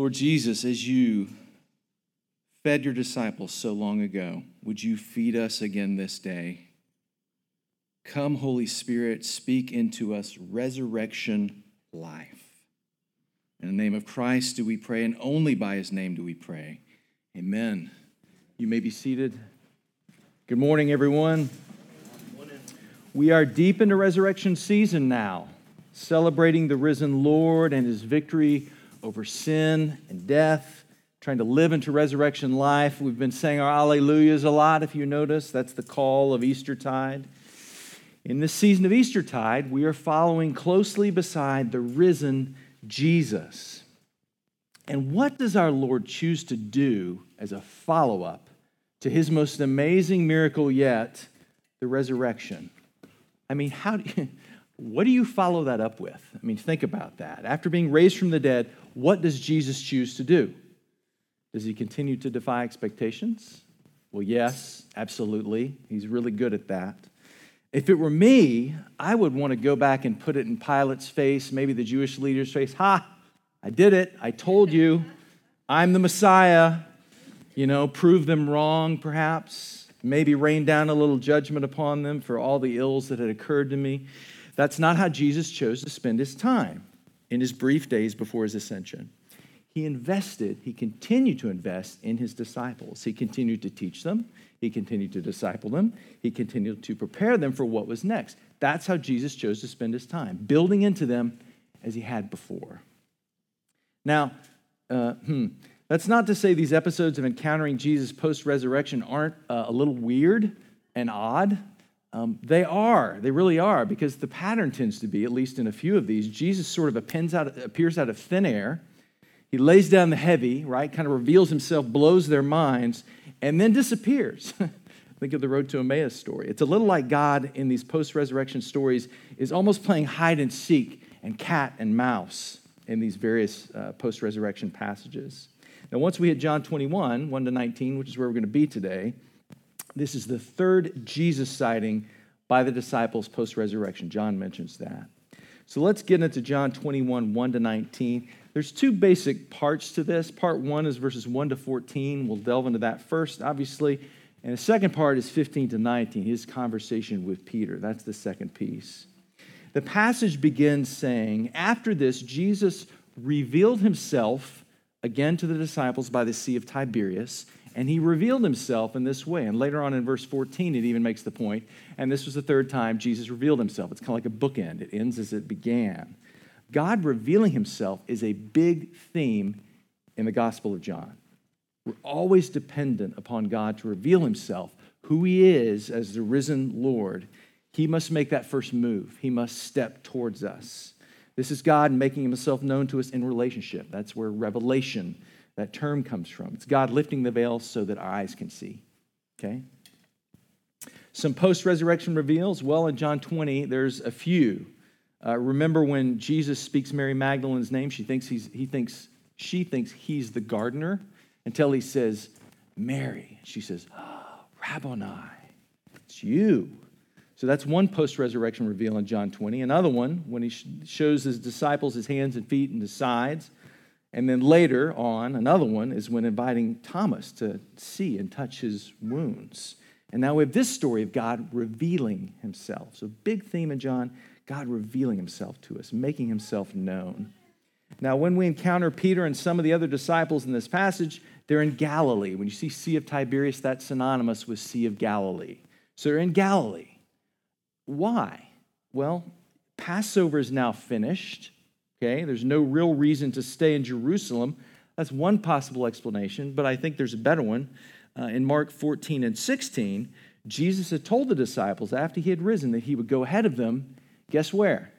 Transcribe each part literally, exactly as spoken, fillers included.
Lord Jesus, as you fed your disciples so long ago, would you feed us again this day? Come, Holy Spirit, speak into us resurrection life. In the name of Christ do we pray, and only by his name do we pray. Amen. You may be seated. Good morning, everyone. Good morning. We are deep into resurrection season now, celebrating the risen Lord and his victory over sin and death, trying to live into resurrection life. We've been saying our alleluias a lot, if you notice. That's the call of Eastertide. In this season of Eastertide, we are following closely beside the risen Jesus. And what does our Lord choose to do as a follow-up to his most amazing miracle yet, the resurrection? I mean, how do you, what do you follow that up with? I mean, think about that. After being raised from the dead, what does Jesus choose to do? Does he continue to defy expectations? Well, yes, absolutely. He's really good at that. If it were me, I would want to go back and put it in Pilate's face, maybe the Jewish leader's face. Ha, I did it. I told you. I'm the Messiah. You know, prove them wrong, perhaps. Maybe rain down a little judgment upon them for all the ills that had occurred to me. That's not how Jesus chose to spend his time in his brief days before his ascension. He invested, he continued to invest in his disciples. He continued to teach them. He continued to disciple them. He continued to prepare them for what was next. That's how Jesus chose to spend his time, building into them as he had before. Now, uh, hmm, that's not to say these episodes of encountering Jesus post-resurrection aren't uh, a little weird and odd. Um, they are. They really are, because the pattern tends to be, at least in a few of these, Jesus sort of appends out, appears out of thin air. He lays down the heavy, right, kind of reveals himself, blows their minds, and then disappears. Think of the Road to Emmaus story. It's a little like God in these post-resurrection stories is almost playing hide and seek and cat and mouse in these various uh, post-resurrection passages. Now, once we hit John twenty-one, one to nineteen, which is where we're going to be today, this is the third Jesus sighting by the disciples post-resurrection. John mentions that. So let's get into John twenty-one, one to nineteen. There's two basic parts to this. Part one is verses one to fourteen. We'll delve into that first, obviously. And the second part is fifteen to nineteen, his conversation with Peter. That's the second piece. The passage begins saying, after this, Jesus revealed himself again to the disciples by the Sea of Tiberias, and he revealed himself in this way. And later on in verse fourteen, it even makes the point, and this was the third time Jesus revealed himself. It's kind of like a bookend. It ends as it began. God revealing himself is a big theme in the Gospel of John. We're always dependent upon God to reveal himself, who he is as the risen Lord. He must make that first move. He must step towards us. This is God making himself known to us in relationship. That's where revelation, that term, comes from. It's God lifting the veil so that our eyes can see. Okay? Some post-resurrection reveals. Well, in John twenty, there's a few. Uh, remember when Jesus speaks Mary Magdalene's name, she thinks he's, he thinks, she thinks he's the gardener until he says, Mary. She says, oh, Rabboni, it's you. So that's one post-resurrection reveal in John twenty. Another one, when he sh- shows his disciples his hands and feet and his sides. And then later on, another one is when inviting Thomas to see and touch his wounds. And now we have this story of God revealing himself. So big theme in John, God revealing himself to us, making himself known. Now, when we encounter Peter and some of the other disciples in this passage, they're in Galilee. When you see Sea of Tiberias, that's synonymous with Sea of Galilee. So they're in Galilee. Why? Well, Passover is now finished. Okay, there's no real reason to stay in Jerusalem. That's one possible explanation, but I think there's a better one. Uh, in Mark fourteen and sixteen, Jesus had told the disciples after he had risen that he would go ahead of them. Guess where?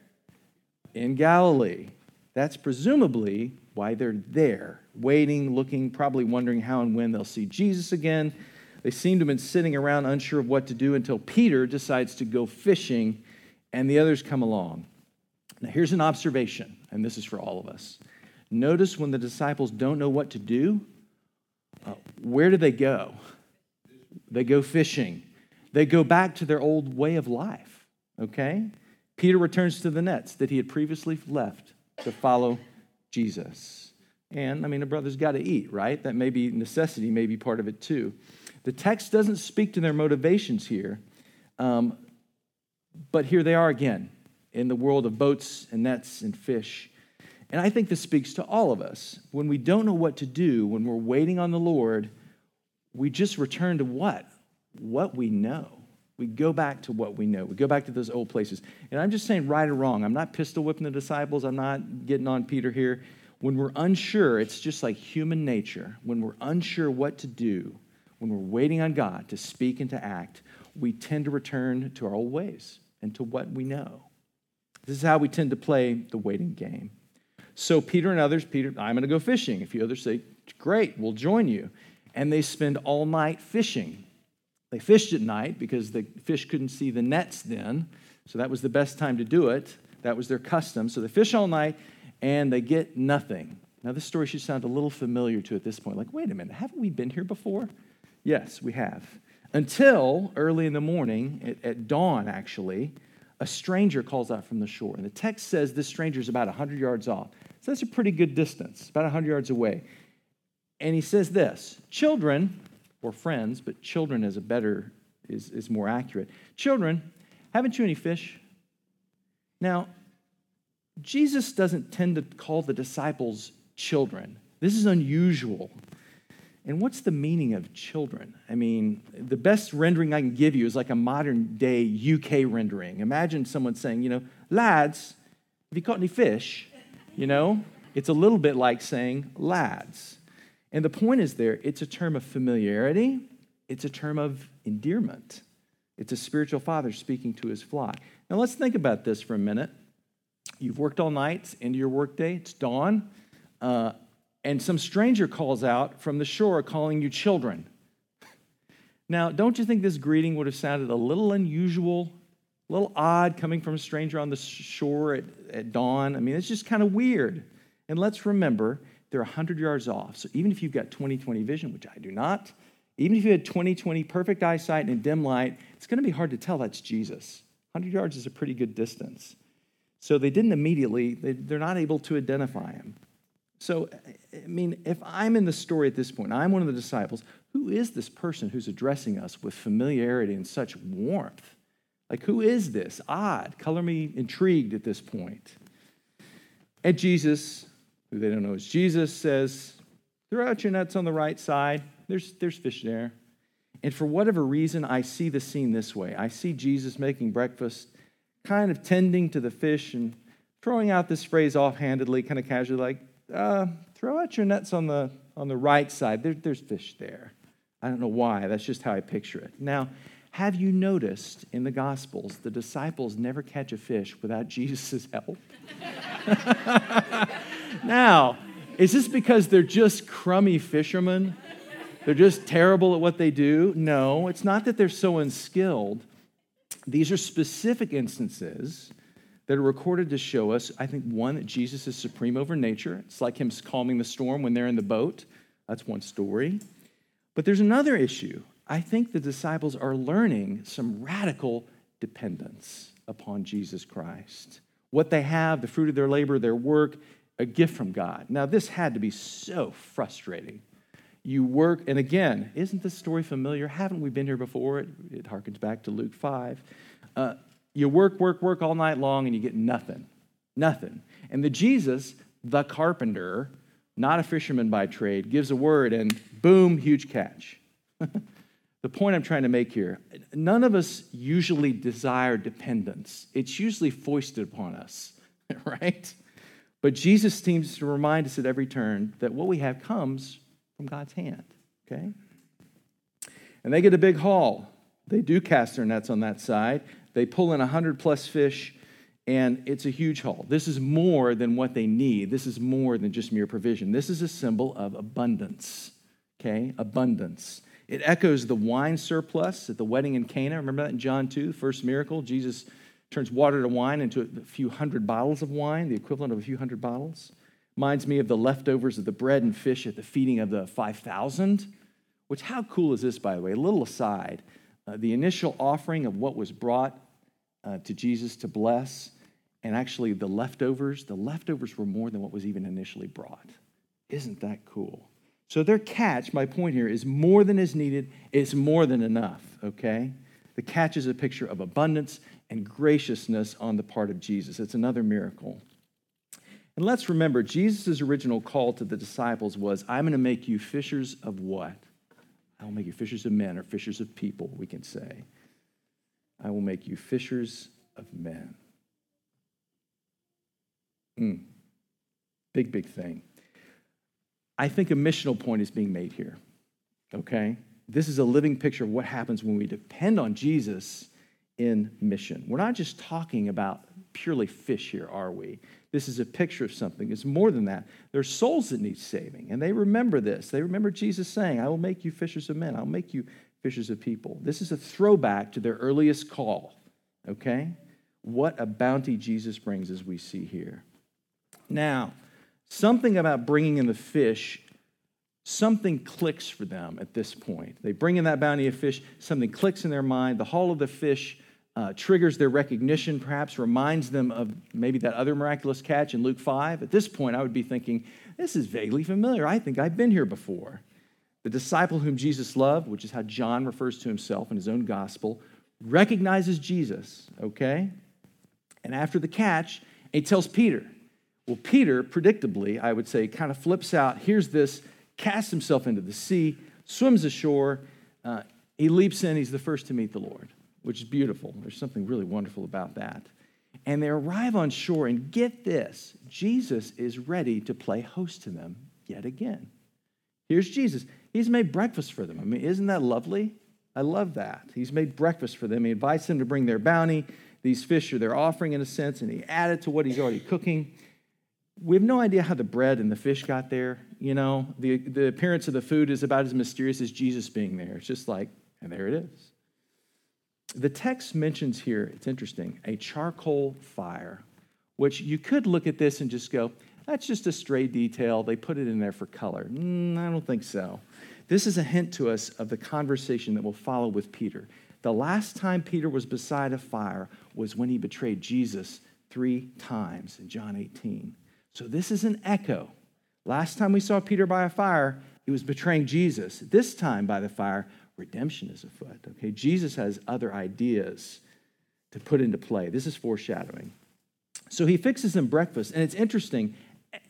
In Galilee. That's presumably why they're there, waiting, looking, probably wondering how and when they'll see Jesus again. They seem to have been sitting around unsure of what to do until Peter decides to go fishing and the others come along. Now, here's an observation, and this is for all of us. Notice when the disciples don't know what to do, uh, where do they go? They go fishing. They go back to their old way of life, okay? Peter returns to the nets that he had previously left to follow Jesus. And, I mean, a brother's got to eat, right? That may be necessity, may be part of it too. The text doesn't speak to their motivations here, um, but here they are again in the world of boats and nets and fish. And I think this speaks to all of us. When we don't know what to do, when we're waiting on the Lord, we just return to what? What we know. We go back to what we know. We go back to those old places. And I'm just saying right or wrong. I'm not pistol whipping the disciples. I'm not getting on Peter here. When we're unsure, it's just like human nature. When we're unsure what to do, when we're waiting on God to speak and to act, we tend to return to our old ways and to what we know. This is how we tend to play the waiting game. So Peter and others, Peter, I'm going to go fishing. A few others say, great, we'll join you. And they spend all night fishing. They fished at night because the fish couldn't see the nets then. So that was the best time to do it. That was their custom. So they fish all night and they get nothing. Now this story should sound a little familiar to at this point. Like, wait a minute, haven't we been here before? Yes, we have. Until early in the morning, at, at dawn actually, a stranger calls out from the shore. And the text says this stranger is about one hundred yards off. So that's a pretty good distance, about one hundred yards away. And he says this, children, or friends, but children is a better, is, is more accurate. Children, haven't you any fish? Now, Jesus doesn't tend to call the disciples children. This is unusual. And what's the meaning of children? I mean, the best rendering I can give you is like a modern-day U K rendering. Imagine someone saying, you know, lads, have you caught any fish? You know, it's a little bit like saying lads. And the point is there, it's a term of familiarity. It's a term of endearment. It's a spiritual father speaking to his flock. Now, let's think about this for a minute. You've worked all night. It's end of your workday. It's dawn. Uh, And some stranger calls out from the shore calling you children. Now, don't you think this greeting would have sounded a little unusual, a little odd coming from a stranger on the shore at, at dawn? I mean, it's just kind of weird. And let's remember, they're one hundred yards off. So even if you've got twenty twenty vision, which I do not, even if you had twenty twenty perfect eyesight and dim light, it's going to be hard to tell that's Jesus. one hundred yards is a pretty good distance. So they didn't immediately, they, they're not able to identify him. So, I mean, if I'm in the story at this point, I'm one of the disciples, who is this person who's addressing us with familiarity and such warmth? Like, who is this? Odd. Color me intrigued at this point. And Jesus, who they don't know is Jesus, says, throw out your nets on the right side. There's, there's fish there. And for whatever reason, I see the scene this way. I see Jesus making breakfast, kind of tending to the fish and throwing out this phrase offhandedly, kind of casually, like, Uh, throw out your nets on the on the right side. There, there's fish there. I don't know why. That's just how I picture it. Now, have you noticed in the Gospels, the disciples never catch a fish without Jesus' help? Now, is this because they're just crummy fishermen? They're just terrible at what they do? No, it's not that they're so unskilled. These are specific instances that are recorded to show us, I think, one, that Jesus is supreme over nature. It's like him calming the storm when they're in the boat. That's one story. But there's another issue. I think the disciples are learning some radical dependence upon Jesus Christ. What they have, the fruit of their labor, their work, a gift from God. Now, this had to be so frustrating. You work, and again, isn't this story familiar? Haven't we been here before? It, it harkens back to Luke five. Uh, You work, work, work all night long, and you get nothing, nothing. And the Jesus, the carpenter, not a fisherman by trade, gives a word, and boom, huge catch. The point I'm trying to make here, none of us usually desire dependence. It's usually foisted upon us, right? But Jesus seems to remind us at every turn that what we have comes from God's hand, okay? And they get a big haul. They do cast their nets on that side. They pull in one hundred plus fish, and it's a huge haul. This is more than what they need. This is more than just mere provision. This is a symbol of abundance, okay? Abundance. It echoes the wine surplus at the wedding in Cana. Remember that in John two, the first miracle? Jesus turns water to wine into a few hundred bottles of wine, the equivalent of a few hundred bottles. Reminds me of the leftovers of the bread and fish at the feeding of the five thousand, which how cool is this, by the way? A little aside. Uh, the initial offering of what was brought uh, to Jesus to bless, and actually the leftovers, the leftovers were more than what was even initially brought. Isn't that cool? So their catch, my point here, is more than is needed. It's more than enough, okay? The catch is a picture of abundance and graciousness on the part of Jesus. It's another miracle. And let's remember, Jesus' original call to the disciples was, I'm going to make you fishers of what? I will make you fishers of men, or fishers of people, we can say. I will make you fishers of men. Mm. Big, big thing. I think a missional point is being made here, okay? This is a living picture of what happens when we depend on Jesus in mission. We're not just talking about purely fish here, are we? This is a picture of something. It's more than that. There's souls that need saving, and they remember this. They remember Jesus saying, I will make you fishers of men. I'll make you fishers of people. This is a throwback to their earliest call, okay? What a bounty Jesus brings, as we see here. Now, something about bringing in the fish, something clicks for them at this point. They bring in that bounty of fish, something clicks in their mind. The haul of the fish uh, triggers their recognition, perhaps reminds them of maybe that other miraculous catch in Luke five. At this point, I would be thinking, this is vaguely familiar. I think I've been here before. The disciple whom Jesus loved, which is how John refers to himself in his own gospel, recognizes Jesus, okay? And after the catch, he tells Peter. Well, Peter, predictably, I would say, kind of flips out, hears this, casts himself into the sea, swims ashore, uh, he leaps in, he's the first to meet the Lord, which is beautiful. There's something really wonderful about that. And they arrive on shore, and get this, Jesus is ready to play host to them yet again. Here's Jesus. He's made breakfast for them. I mean, isn't that lovely? I love that. He's made breakfast for them. He invites them to bring their bounty. These fish are their offering, in a sense, and he added to what he's already cooking. We have no idea how the bread and the fish got there. You know, the, the appearance of the food is about as mysterious as Jesus being there. It's just like, and there it is. The text mentions here, it's interesting, a charcoal fire, which you could look at this and just go, that's just a stray detail. They put it in there for color. Mm, I don't think so. This is a hint to us of the conversation that will follow with Peter. The last time Peter was beside a fire was when he betrayed Jesus three times in John eighteen. So this is an echo. Last time we saw Peter by a fire, he was betraying Jesus. This time by the fire, redemption is afoot. Okay, Jesus has other ideas to put into play. This is foreshadowing. So he fixes them breakfast, and it's interesting.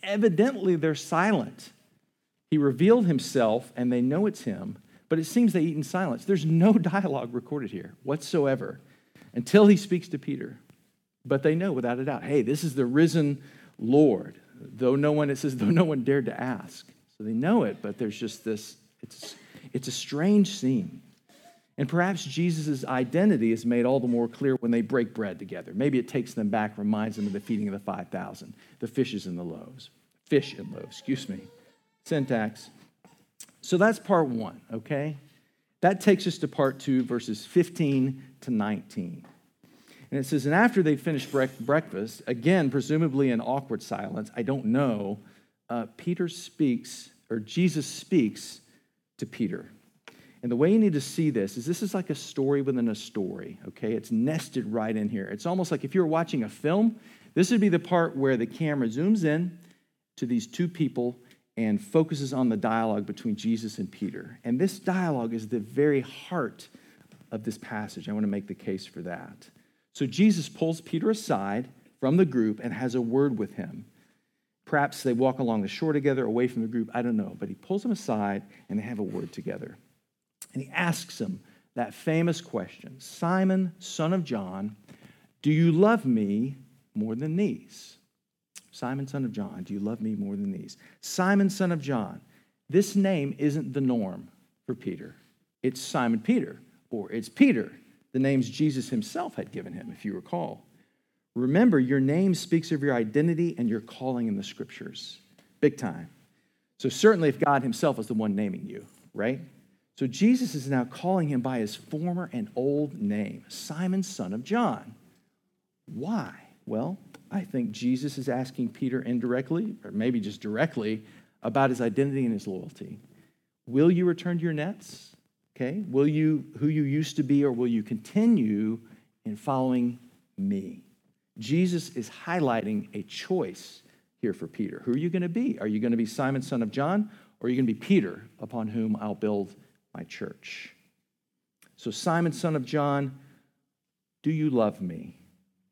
Evidently, they're silent. He revealed himself, and they know it's him, but it seems they eat in silence. There's no dialogue recorded here whatsoever until he speaks to Peter. But they know without a doubt, hey, this is the risen Lord, though no one, it says, though no one dared to ask. So they know it, but there's just this, it's, it's a strange scene. And perhaps Jesus' identity is made all the more clear when they break bread together. Maybe it takes them back, reminds them of the feeding of the five thousand, the fishes and the loaves, fish and loaves, excuse me, syntax. So that's part one, okay? That takes us to part two, verses fifteen to nineteen. And it says, and after they'd finished breakfast, again, presumably in awkward silence, I don't know, uh, Peter speaks, or Jesus speaks to Peter. And the way you need to see this is this is like a story within a story, okay? It's nested right in here. It's almost like if you were watching a film, this would be the part where the camera zooms in to these two people and focuses on the dialogue between Jesus and Peter. And this dialogue is the very heart of this passage. I want to make the case for that. So Jesus pulls Peter aside from the group and has a word with him. Perhaps they walk along the shore together, away from the group, I don't know. But he pulls him aside, and they have a word together. And he asks him that famous question, Simon, son of John, do you love me more than these? Simon, son of John, do you love me more than these? Simon, son of John, this name isn't the norm for Peter. It's Simon Peter, or it's Peter, the names Jesus himself had given him, if you recall. Remember, your name speaks of your identity and your calling in the scriptures. Big time. So certainly if God himself is the one naming you, right? So Jesus is now calling him by his former and old name, Simon, son of John. Why? Well, I think Jesus is asking Peter indirectly, or maybe just directly, about his identity and his loyalty. Will you return to your nets? Okay, will you, who you used to be, or will you continue in following me? Jesus is highlighting a choice here for Peter. Who are you going to be? Are you going to be Simon, son of John, or are you going to be Peter, upon whom I'll build my church? So Simon, son of John, do you love me?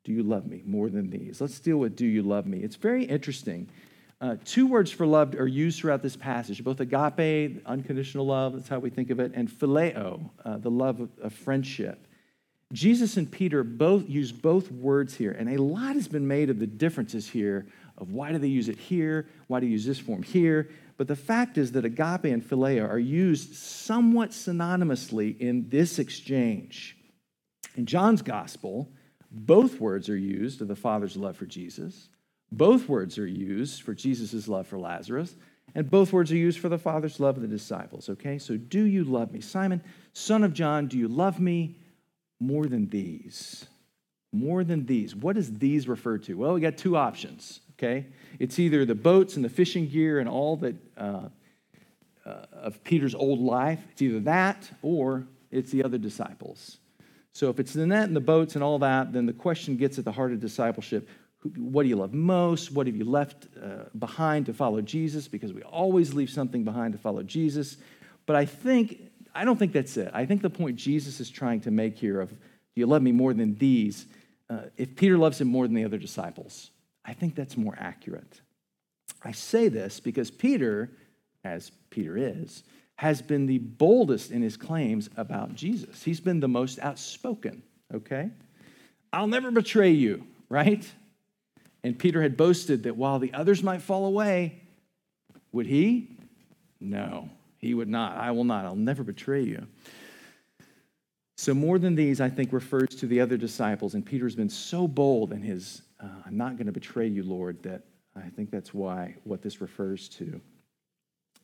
Do you love me more than these? Let's deal with do you love me. It's very interesting. Uh, two words for love are used throughout this passage, both agape, unconditional love, that's how we think of it, and phileo, uh, the love of, of friendship. Jesus and Peter both use both words here, and a lot has been made of the differences here of why do they use it here, why do you use this form here, but the fact is that agape and phileo are used somewhat synonymously in this exchange. In John's gospel, both words are used of the Father's love for Jesus, both words are used for Jesus' love for Lazarus, and both words are used for the Father's love of the disciples, okay? So do you love me? Simon, son of John, do you love me? More than these, more than these. What does these refer to? Well, we got two options, okay? It's either the boats and the fishing gear and all that uh, uh, of Peter's old life. It's either that or it's the other disciples. So if it's the net and the boats and all that, then the question gets at the heart of discipleship. What do you love most? What have you left uh, behind to follow Jesus? Because we always leave something behind to follow Jesus. But I think... I don't think that's it. I think the point Jesus is trying to make here of, do you love me more than these? Uh, if Peter loves him more than the other disciples, I think that's more accurate. I say this because Peter, as Peter is, has been the boldest in his claims about Jesus. He's been the most outspoken, okay? I'll never betray you, right? And Peter had boasted that while the others might fall away, would he? No. He would not. I will not. I'll never betray you. So more than these, I think, refers to the other disciples. And Peter's been so bold in his, uh, I'm not going to betray you, Lord, that I think that's why what this refers to.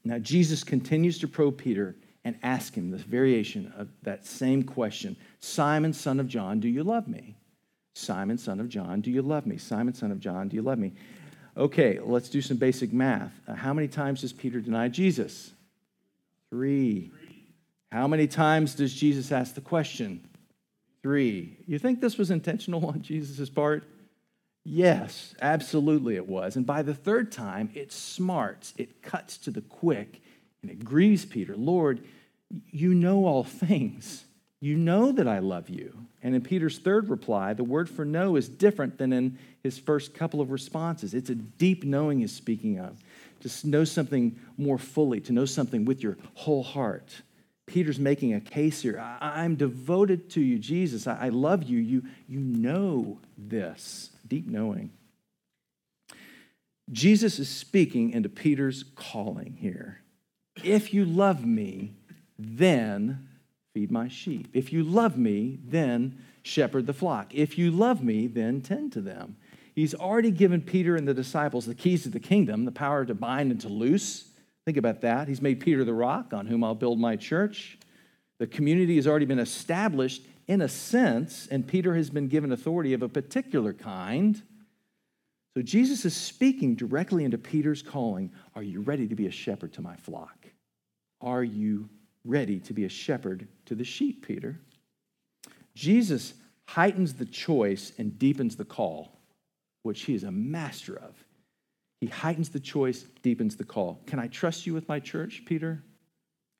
Now, Jesus continues to probe Peter and ask him this variation of that same question. Simon, son of John, do you love me? Simon, son of John, do you love me? Simon, son of John, do you love me? Okay, let's do some basic math. Uh, how many times does Peter deny Jesus? Three. How many times does Jesus ask the question? Three. You think this was intentional on Jesus' part? Yes, absolutely it was. And by the third time, it smarts, it cuts to the quick, and it grieves Peter. Lord, you know all things. You know that I love you. And in Peter's third reply, the word for know is different than in his first couple of responses. It's a deep knowing he's speaking of. To know something more fully, to know something with your whole heart. Peter's making a case here. I, I'm devoted to you, Jesus. I, I love you. You, you know this. Deep knowing. Jesus is speaking into Peter's calling here. If you love me, then feed my sheep. If you love me, then shepherd the flock. If you love me, then tend to them. He's already given Peter and the disciples the keys of the kingdom, the power to bind and to loose. Think about that. He's made Peter the rock on whom I'll build my church. The community has already been established in a sense, and Peter has been given authority of a particular kind. So Jesus is speaking directly into Peter's calling. Are you ready to be a shepherd to my flock? Are you ready to be a shepherd to the sheep, Peter? Jesus heightens the choice and deepens the call, which he is a master of. He heightens the choice, deepens the call. Can I trust you with my church, Peter?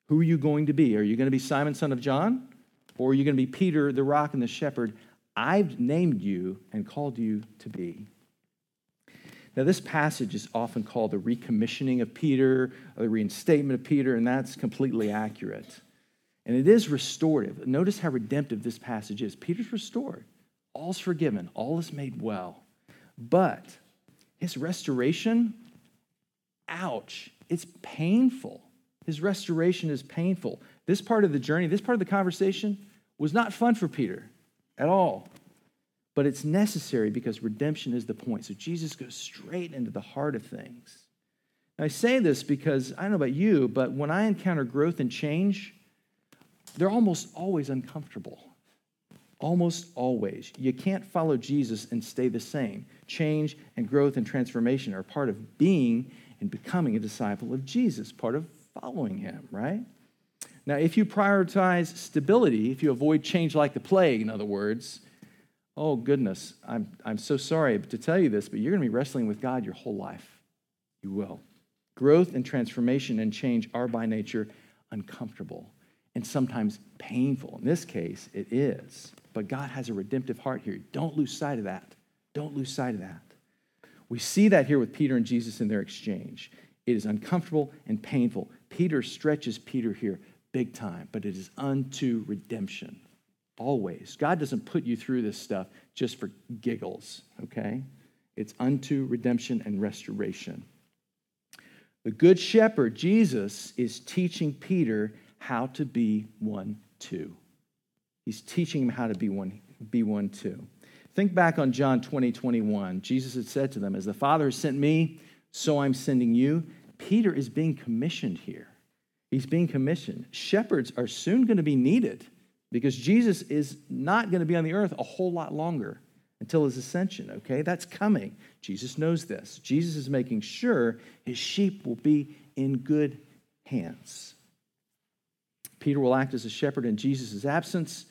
Who are you going to be? Are you going to be Simon, son of John? Or are you going to be Peter, the rock and the shepherd I've named you and called you to be? Now, this passage is often called the recommissioning of Peter, or the reinstatement of Peter, and that's completely accurate. And it is restorative. Notice how redemptive this passage is. Peter's restored. All's forgiven. All is made well. But his restoration, ouch, it's painful. His restoration is painful. This part of the journey, this part of the conversation was not fun for Peter at all. But it's necessary because redemption is the point. So Jesus goes straight into the heart of things. Now, I say this because, I don't know about you, but when I encounter growth and change, they're almost always uncomfortable. Almost always. You can't follow Jesus and stay the same. Change and growth and transformation are part of being and becoming a disciple of Jesus, part of following him, right? Now, if you prioritize stability, if you avoid change like the plague, in other words, oh, goodness, I'm I'm so sorry to tell you this, but you're going to be wrestling with God your whole life. you will. Growth and transformation and change are by nature uncomfortable and sometimes painful. In this case, it is. But God has a redemptive heart here. Don't lose sight of that. Don't lose sight of that. We see that here with Peter and Jesus in their exchange. It is uncomfortable and painful. Peter stretches Peter here big time, but it is unto redemption. Always. God doesn't put you through this stuff just for giggles, okay? It's unto redemption and restoration. The Good Shepherd, Jesus, is teaching Peter how to be one too. He's teaching him how to be one, be one too. Think back on John twenty, twenty-one. Jesus had said to them, as the Father has sent me, so I'm sending you. Peter is being commissioned here. He's being commissioned. Shepherds are soon going to be needed, because Jesus is not going to be on the earth a whole lot longer until his ascension, okay? That's coming. Jesus knows this. Jesus is making sure his sheep will be in good hands. Peter will act as a shepherd in Jesus' absence,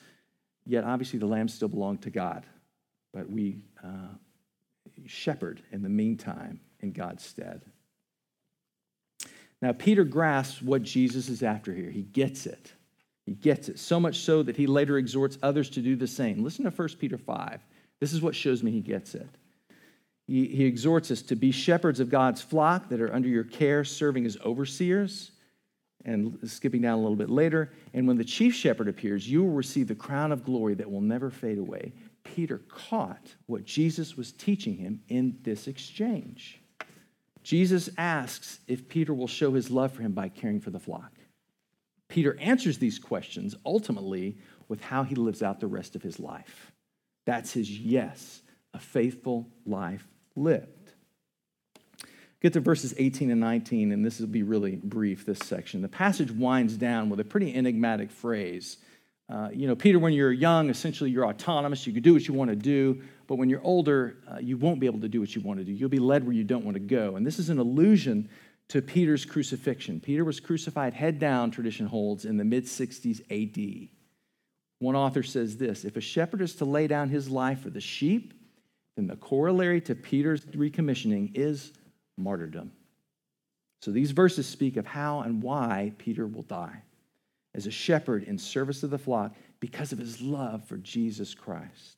yet obviously the lambs still belong to God. But we uh, shepherd in the meantime in God's stead. Now, Peter grasps what Jesus is after here. He gets it. He gets it, so much so that he later exhorts others to do the same. Listen to First Peter five. This is what shows me he gets it. He, he exhorts us to be shepherds of God's flock that are under your care, serving as overseers. And skipping down a little bit later, and when the chief shepherd appears, you will receive the crown of glory that will never fade away. Peter caught what Jesus was teaching him in this exchange. Jesus asks if Peter will show his love for him by caring for the flock. Peter answers these questions ultimately with how he lives out the rest of his life. That's his yes, a faithful life lived. Get to verses eighteen and nineteen, and this will be really brief, this section. The passage winds down with a pretty enigmatic phrase. Uh, you know, Peter, when you're young, essentially you're autonomous. You can do what you want to do, but when you're older, uh, you won't be able to do what you want to do. You'll be led where you don't want to go. And this is an allusion to Peter's crucifixion. Peter was crucified head down, tradition holds, in the mid-sixties A D. One author says this: if a shepherd is to lay down his life for the sheep, then the corollary to Peter's recommissioning is martyrdom. So these verses speak of how and why Peter will die as a shepherd in service of the flock because of his love for Jesus Christ.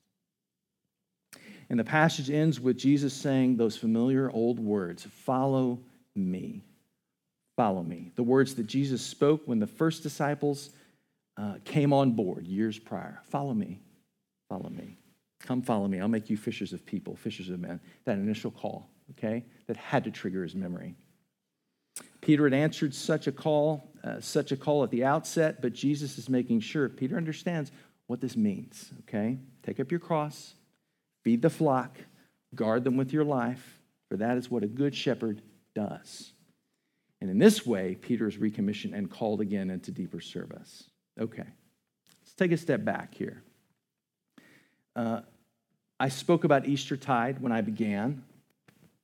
And the passage ends with Jesus saying those familiar old words, follow me, follow me. The words that Jesus spoke when the first disciples uh, came on board years prior. Follow me, follow me. Come follow me. I'll make you fishers of people, fishers of men. That initial call, okay, that had to trigger his memory. Peter had answered such a call, uh, such a call at the outset, but Jesus is making sure Peter understands what this means, okay? Take up your cross, feed the flock, guard them with your life, for that is what a good shepherd does. And in this way, Peter is recommissioned and called again into deeper service. Okay, let's take a step back here. Uh, I spoke about Eastertide when I began,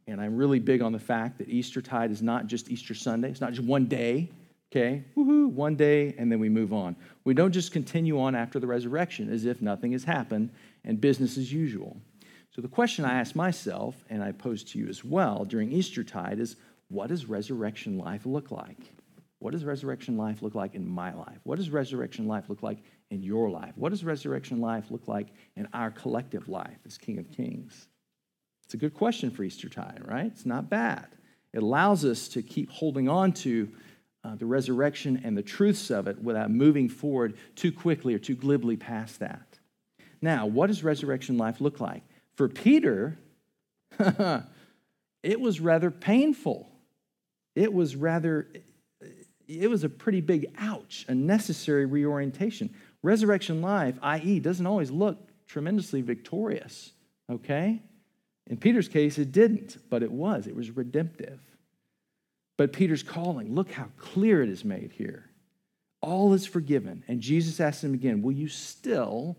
and I'm really big on the fact that Eastertide is not just Easter Sunday. It's not just one day, okay? Woohoo, one day, and then we move on. We don't just continue on after the resurrection as if nothing has happened and business as usual. So the question I ask myself, and I pose to you as well during Eastertide, is what does resurrection life look like? What does resurrection life look like in my life? What does resurrection life look like in your life? What does resurrection life look like in our collective life as King of Kings? It's a good question for Eastertide, right? It's not bad. It allows us to keep holding on to uh, the resurrection and the truths of it without moving forward too quickly or too glibly past that. Now, what does resurrection life look like? For Peter, it was rather painful. It was rather, it was a pretty big ouch, a necessary reorientation. Resurrection life, that is, doesn't always look tremendously victorious, okay? In Peter's case, it didn't, but it was. It was redemptive. But Peter's calling, look how clear it is made here. All is forgiven. And Jesus asks him again, will you still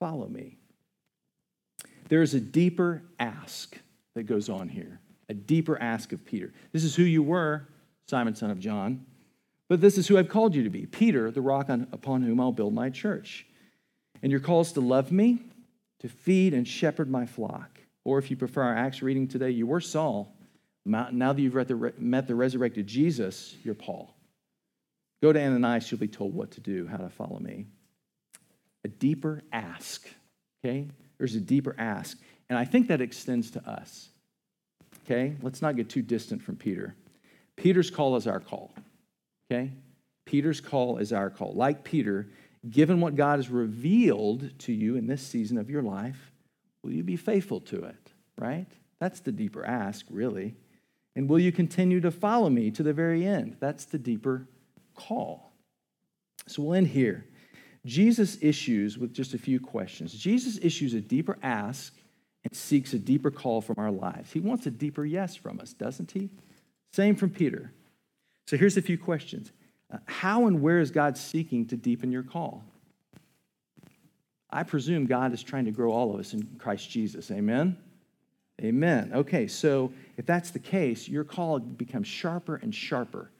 follow me? There is a deeper ask that goes on here, a deeper ask of Peter. This is who you were, Simon, son of John, but this is who I've called you to be, Peter, the rock on, upon whom I'll build my church. And your call is to love me, to feed and shepherd my flock. Or if you prefer our Acts reading today, you were Saul, Now that you've met the resurrected Jesus, you're Paul. Go to Ananias, you'll be told what to do, how to follow me. A deeper ask, okay? There's a deeper ask. And I think that extends to us, okay? Let's not get too distant from Peter. Peter's call is our call, okay? Peter's call is our call. Like Peter, given what God has revealed to you in this season of your life, will you be faithful to it, right? That's the deeper ask, really. And will you continue to follow me to the very end? That's the deeper call. So we'll end here. Jesus issues with just a few questions. Jesus issues a deeper ask and seeks a deeper call from our lives. He wants a deeper yes from us, doesn't he? Same from Peter. So here's a few questions. How and where is God seeking to deepen your call? I presume God is trying to grow all of us in Christ Jesus. Amen? Amen. Okay, so if that's the case, your call becomes sharper and sharper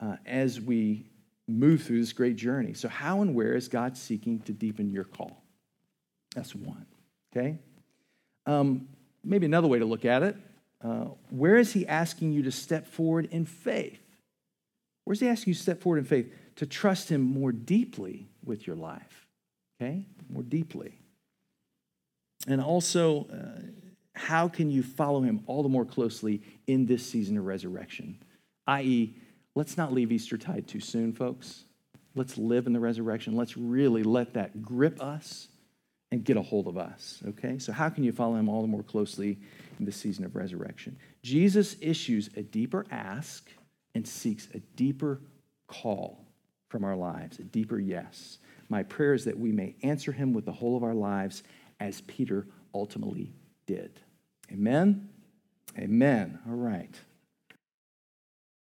uh, as we move through this great journey. So how and where is God seeking to deepen your call? That's one, okay? Um, maybe another way to look at it, uh, where is he asking you to step forward in faith? Where's he asking you to step forward in faith? To trust him more deeply with your life, okay? More deeply. And also, uh, how can you follow him all the more closely in this season of resurrection? that is, let's not leave Eastertide too soon, folks. Let's live in the resurrection. Let's really let that grip us and get a hold of us, okay? So how can you follow him all the more closely in this season of resurrection? Jesus issues a deeper ask and seeks a deeper call from our lives, a deeper yes. My prayer is that we may answer him with the whole of our lives as Peter ultimately did. Amen? Amen. All right.